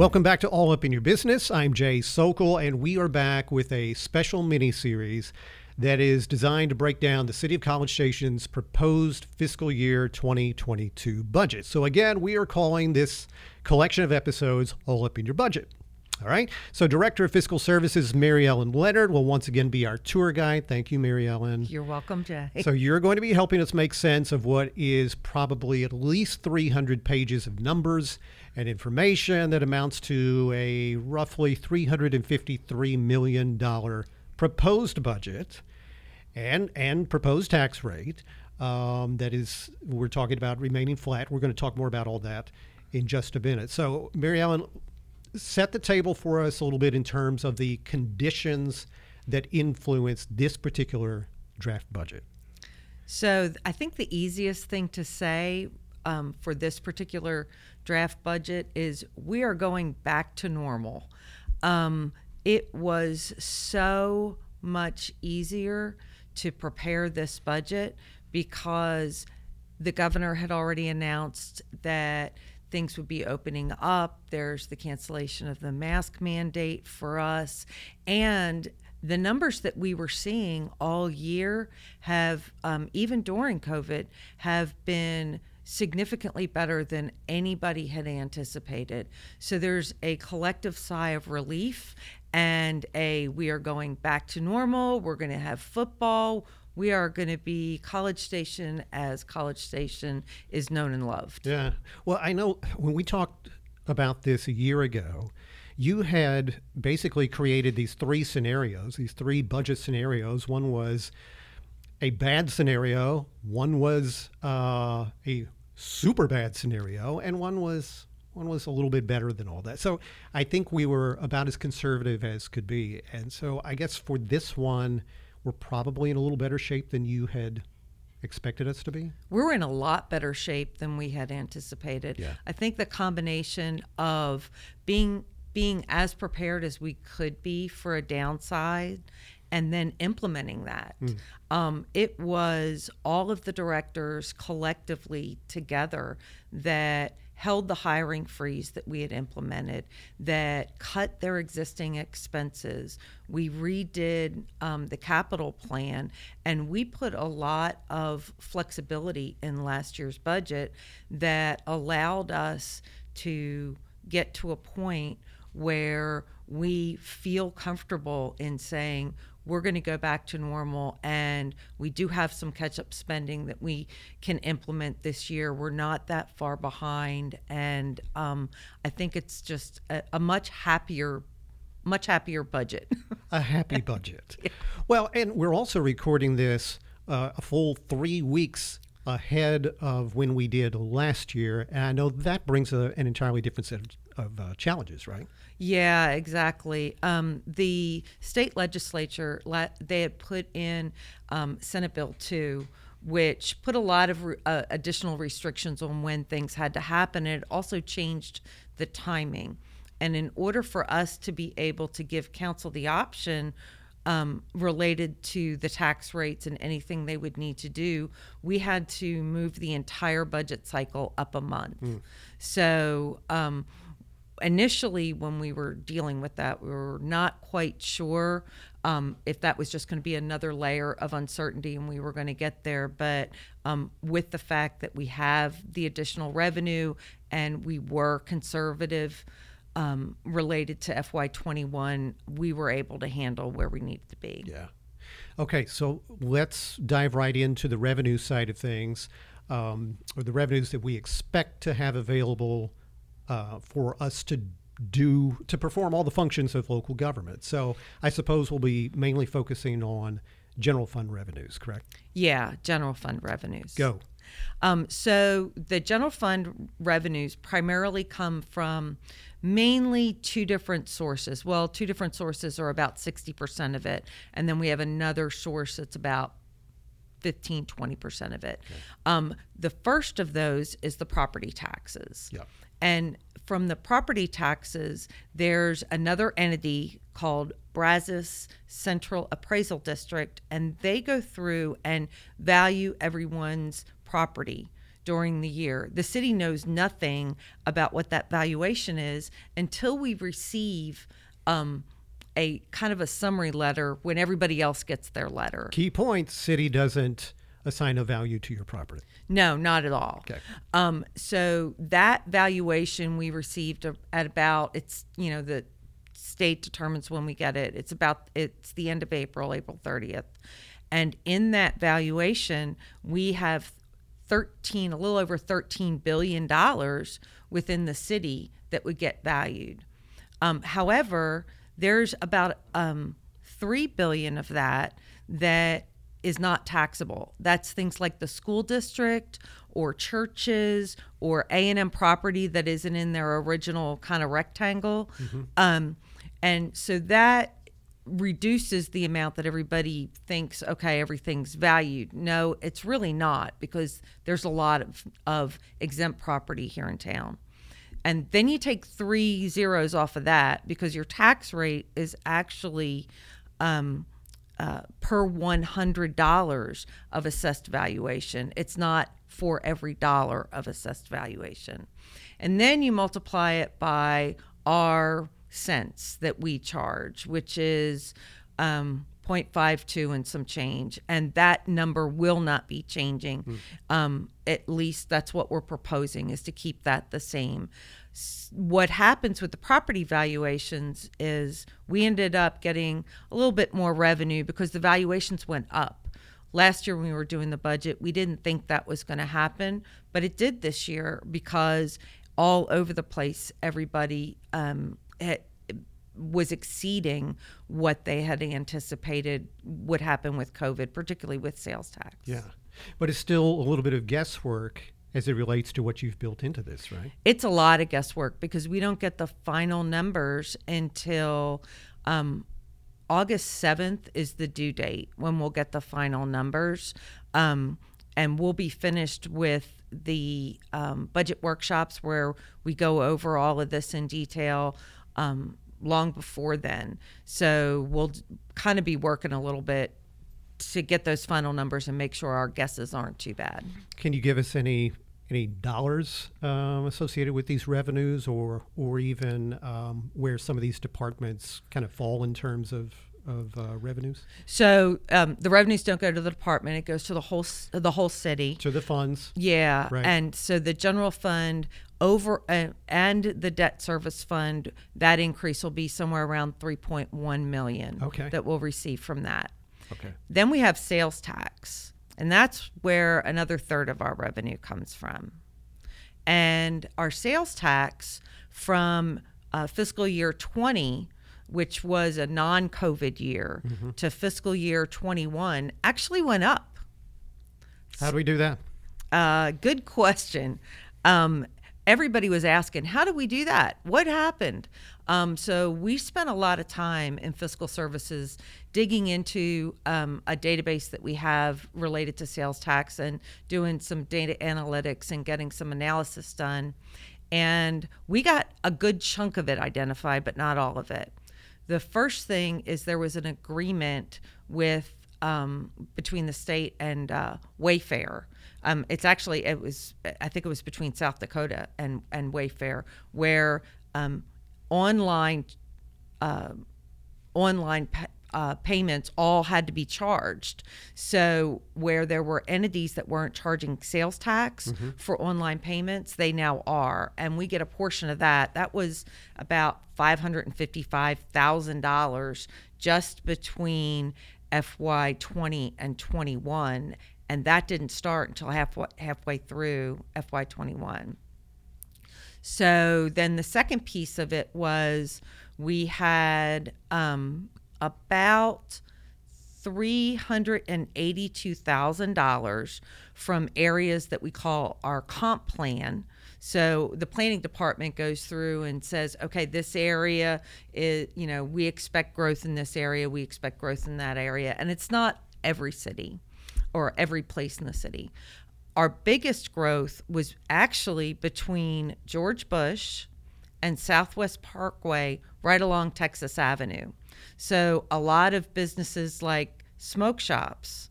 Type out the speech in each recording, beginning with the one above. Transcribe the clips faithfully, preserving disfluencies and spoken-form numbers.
Welcome back to All Up in Your Business. I'm Jay Sokol, and we are back with a special mini-series that is designed to break down the City of College Station's proposed fiscal year twenty twenty-two budget. So again, we are calling this collection of episodes All Up in Your Budget. All right. So Director of Fiscal Services, Mary Ellen Leonard, will once again be our tour guide. Thank you, Mary Ellen. You're welcome, Jay. So you're going to be helping us make sense of what is probably at least three hundred pages of numbers and information that amounts to a roughly three hundred fifty-three million dollars proposed budget and and proposed tax rate. Um, that is, we're talking about remaining flat. We're going to talk more about all that in just a minute. So, Mary Ellen, set the table for us a little bit in terms of the conditions that influence this particular draft budget. So I think the easiest thing to say um, for this particular draft budget is we are going back to normal. Um, it was so much easier to prepare this budget because the governor had already announced that things would be opening up. There's the cancellation of the mask mandate for us. And the numbers that we were seeing all year have, um, even during COVID, have been significantly better than anybody had anticipated. So there's a collective sigh of relief and a, we are going back to normal. We're going to have football. We are going to be College Station as College Station is known and loved. Yeah. Well, I know when we talked about this a year ago, you had basically created these three scenarios, these three budget scenarios. One was a bad scenario, one was uh, a super bad scenario, and one was one was a little bit better than all that. So I think we were about as conservative as could be. And so I guess for this one, we're probably in a little better shape than you had expected us to be? We're in a lot better shape than we had anticipated. Yeah. I think the combination of being being as prepared as we could be for a downside and then implementing that. Mm. Um, it was all of the directors collectively together that held the hiring freeze that we had implemented, that cut their existing expenses. We redid um, the capital plan, and we put a lot of flexibility in last year's budget that allowed us to get to a point where we feel comfortable in saying we're going to go back to normal, and we do have some catch-up spending that we can implement this year. We're not that far behind, and um, I think it's just a, a much happier, much happier budget. A happy budget. Yeah. Well, and we're also recording this uh, a full three weeks ahead of when we did last year, and I know that brings a, an entirely different set of of uh, challenges, right? Yeah, exactly. Um, the state legislature, they had put in um, Senate Bill two, which put a lot of re- uh, additional restrictions on when things had to happen. It also changed the timing. And in order for us to be able to give council the option um, related to the tax rates and anything they would need to do, we had to move the entire budget cycle up a month. Mm. So, um, initially, when we were dealing with that, we were not quite sure um, if that was just going to be another layer of uncertainty and we were going to get there. But um, with the fact that we have the additional revenue and we were conservative um, related to F Y twenty-one, we were able to handle where we needed to be. Yeah. Okay, so let's dive right into the revenue side of things, um, or the revenues that we expect to have available Uh, for us to do, to perform all the functions of local government. So I suppose we'll be mainly focusing on general fund revenues, correct? Yeah, general fund revenues. Go. Um, so the general fund revenues primarily come from mainly two different sources. Well, two different sources are about sixty percent of it. And then we have another source that's about fifteen, twenty percent of it. Okay. Um, the first of those is the property taxes. Yeah. And from the property taxes, there's another entity called Brazos Central Appraisal District, and they go through and value everyone's property during the year. The city knows nothing about what that valuation is until we receive um, a kind of a summary letter when everybody else gets their letter. Key point, city doesn't assign a value to your property. No, not at all. Okay. Um, so that valuation we received at about, it's, you know, the state determines when we get it. It's about, it's the end of April, April thirtieth. And in that valuation, we have thirteen, a little over thirteen billion dollars within the city that would get valued. Um, however, there's about um, three billion dollars of that that is not taxable. That's things like the school district or churches or A and M property that isn't in their original kind of rectangle. Mm-hmm. Um, and so that reduces the amount that everybody thinks, okay, everything's valued. No, it's really not, because there's a lot of, of exempt property here in town. And then you take three zeros off of that, because your tax rate is actually um, uh, per one hundred dollars of assessed valuation. It's not for every dollar of assessed valuation. And then you multiply it by our cents that we charge, which is um, zero point five two and some change. And that number will not be changing. Mm. Um, at least that's what we're proposing, is to keep that the same. S- what happens with the property valuations is we ended up getting a little bit more revenue because the valuations went up. Last year when we were doing the budget, we didn't think that was going to happen, but it did this year, because all over the place, everybody um, It was exceeding what they had anticipated would happen with COVID, particularly with sales tax. Yeah, but it's still a little bit of guesswork as it relates to what you've built into this, right? It's a lot of guesswork, because we don't get the final numbers until um, August seventh is the due date when we'll get the final numbers. Um, and we'll be finished with the um, budget workshops where we go over all of this in detail um, long before then. So we'll kind of be working a little bit to get those final numbers and make sure our guesses aren't too bad. Can you give us any any dollars um, associated with these revenues, or or even um, where some of these departments kind of fall in terms of of uh, revenues? So um, the revenues don't go to the department; it goes to the whole the whole city. To the funds. Yeah, right. And so the general fund over uh, and the debt service fund, that increase will be somewhere around three point one million dollars. Okay. That we'll receive from that. Okay. Then we have sales tax, and that's where another third of our revenue comes from. And our sales tax from uh, fiscal year twenty, which was a non-COVID year, mm-hmm. to fiscal year twenty-one, actually went up. How do we do that? Uh, good question. Um, everybody was asking, how do we do that? What happened? Um, so we spent a lot of time in fiscal services digging into um, a database that we have related to sales tax and doing some data analytics and getting some analysis done. And we got a good chunk of it identified, but not all of it. The first thing is there was an agreement with um, between the state and uh, Wayfair. Um, it's actually, it was, I think it was between South Dakota and, and Wayfair, where um, online uh, online pa- uh, payments all had to be charged. So where there were entities that weren't charging sales tax, mm-hmm. for online payments, they now are, and we get a portion of that. That was about five hundred fifty-five thousand dollars just between F Y twenty and twenty-one, and that didn't start until halfway, halfway through F Y twenty-one. So then the second piece of it was we had um, about three hundred eighty-two thousand dollars from areas that we call our comp plan. So the planning department goes through and says, okay, this area is, you know, we expect growth in this area, we expect growth in that area. And it's not every city or every place in the city. Our biggest growth was actually between George Bush and Southwest Parkway, right along Texas Avenue. So a lot of businesses like smoke shops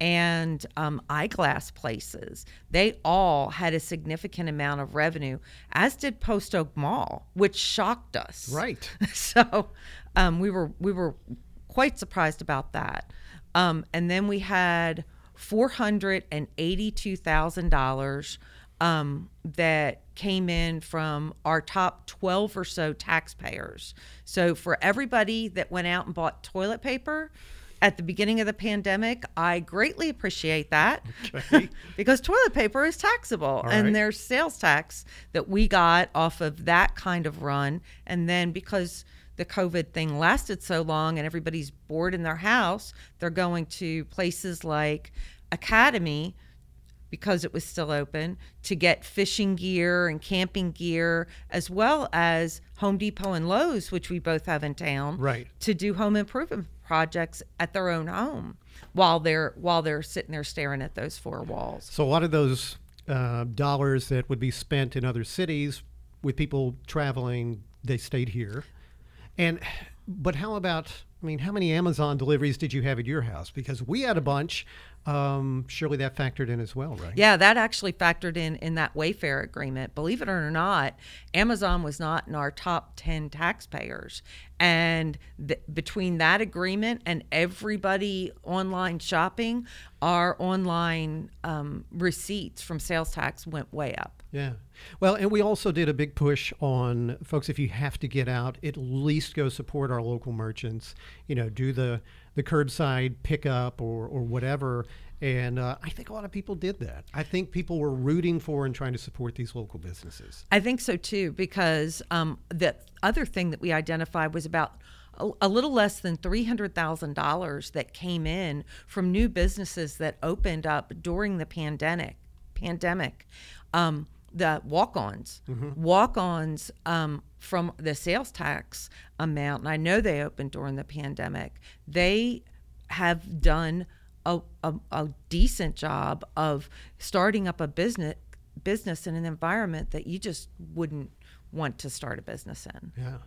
and um, eyeglass places. They all had a significant amount of revenue, as did Post Oak Mall, which shocked us. Right. So um, we were we were quite surprised about that. Um, and then we had four hundred eighty-two thousand dollars um, that came in from our top twelve or so taxpayers. So for everybody that went out and bought toilet paper at the beginning of the pandemic, I greatly appreciate that. Okay. Because toilet paper is taxable. All and right. There's sales tax that we got off of that kind of run. And then because the COVID thing lasted so long and everybody's bored in their house, they're going to places like Academy, because it was still open, to get fishing gear and camping gear, as well as Home Depot and Lowe's, which we both have in town, right, to do home improvement projects at their own home while they're while they're sitting there staring at those four walls. So a lot of those uh, dollars that would be spent in other cities with people traveling, they stayed here. And but how about, I mean, how many Amazon deliveries did you have at your house? Because we had a bunch. Um, surely that factored in as well, right? Yeah, that actually factored in in that Wayfair agreement. Believe it or not, Amazon was not in our top ten taxpayers. And th- between that agreement and everybody online shopping, our online um, receipts from sales tax went way up. Yeah. Well, and we also did a big push on, folks, if you have to get out, at least go support our local merchants. You know, do the the curbside pickup or, or whatever. And uh, I think a lot of people did that. I think people were rooting for and trying to support these local businesses. I think so too, because um, the other thing that we identified was about a, a little less than three hundred thousand dollars that came in from new businesses that opened up during the pandemic. pandemic. Um, the walk-ons, mm-hmm. walk-ons um, from the sales tax amount, and I know they opened during the pandemic. They have done a, a, a decent job of starting up a business business in an environment that you just wouldn't want to start a business in. Yeah.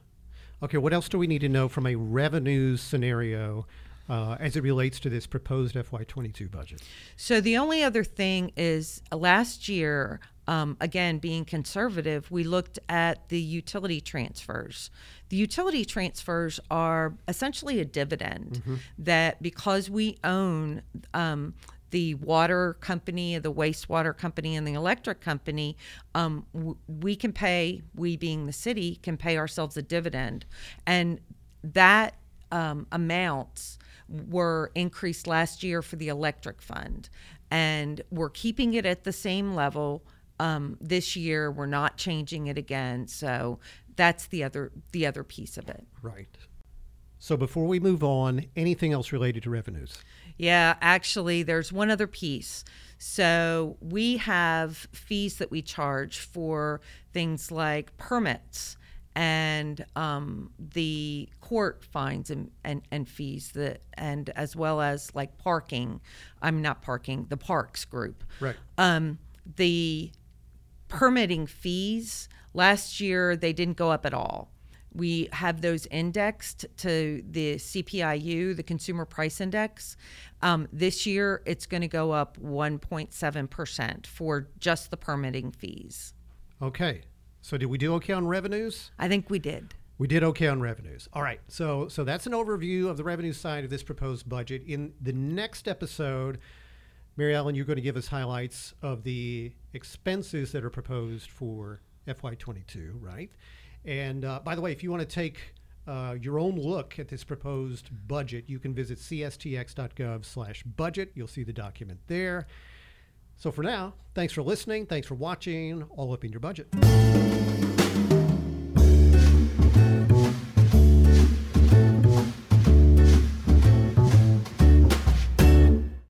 Okay, what else do we need to know from a revenue scenario Uh, as it relates to this proposed F Y twenty-two budget? So the only other thing is uh, last year, um, again, being conservative, we looked at the utility transfers. The utility transfers are essentially a dividend mm-hmm. that because we own um, the water company, the wastewater company, and the electric company, um, w- we can pay, we being the city, can pay ourselves a dividend. And that um, amounts were increased last year for the electric fund, and we're keeping it at the same level um, this year. We're not changing it again, so that's the other the other piece of it. Right. So before we move on, anything else related to revenues? Yeah, actually, there's one other piece. So we have fees that we charge for things like permits and um, the court fines and, and, and fees, that, and as well as like parking, I'm not parking, the parks group. Right. Um, the permitting fees, last year they didn't go up at all. We have those indexed to the C P I U, the Consumer Price Index. Um, this year it's gonna go up one point seven percent for just the permitting fees. Okay. So did we do okay on revenues? I think we did. We did okay on revenues. All right. So so that's an overview of the revenue side of this proposed budget. In the next episode, Mary Ellen, you're going to give us highlights of the expenses that are proposed for F Y twenty-two, right? And uh, by the way, if you want to take uh, your own look at this proposed budget, you can visit c s t x dot gov slash budget. You'll see the document there. So for now, thanks for listening. Thanks for watching All Up in Your Budget.